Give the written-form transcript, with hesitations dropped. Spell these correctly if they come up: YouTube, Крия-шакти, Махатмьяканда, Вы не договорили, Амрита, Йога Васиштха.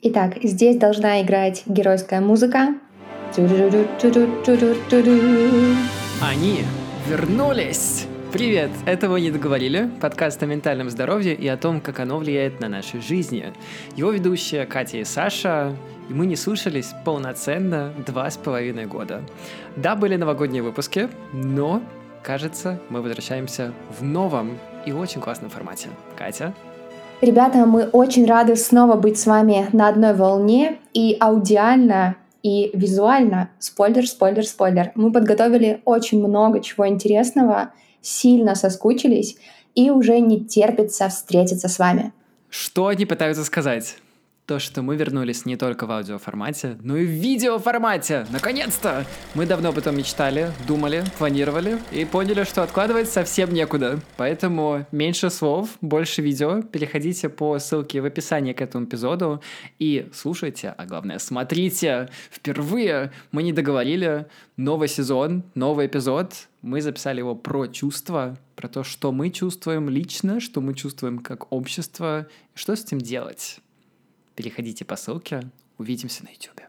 Итак, здесь должна играть геройская музыка. Они вернулись! Привет! Это «Вы не договорили» — подкаст о ментальном здоровье и о том, как оно влияет на наши жизни. Его ведущие Катя и Саша, и мы не слушались полноценно 2,5 года. Да, были новогодние выпуски, но, кажется, мы возвращаемся в новом и очень классном формате. Катя? Ребята, мы очень рады снова быть с вами на одной волне и аудиально, и визуально. Спойлер. Мы подготовили очень много чего интересного, сильно соскучились и уже не терпится встретиться с вами. Что они пытаются сказать? То, что мы вернулись не только в аудиоформате, но и в видеоформате. Наконец-то! Мы давно об этом мечтали, думали, планировали и поняли, что откладывать совсем некуда. Поэтому меньше слов, больше видео. Переходите по ссылке в описании к этому эпизоду и слушайте, а главное, смотрите. Впервые мы не договорили. Новый сезон, новый эпизод. Мы записали его про чувства, про то, что мы чувствуем лично, что мы чувствуем как общество, что с этим делать. Переходите по ссылке. Увидимся на YouTube.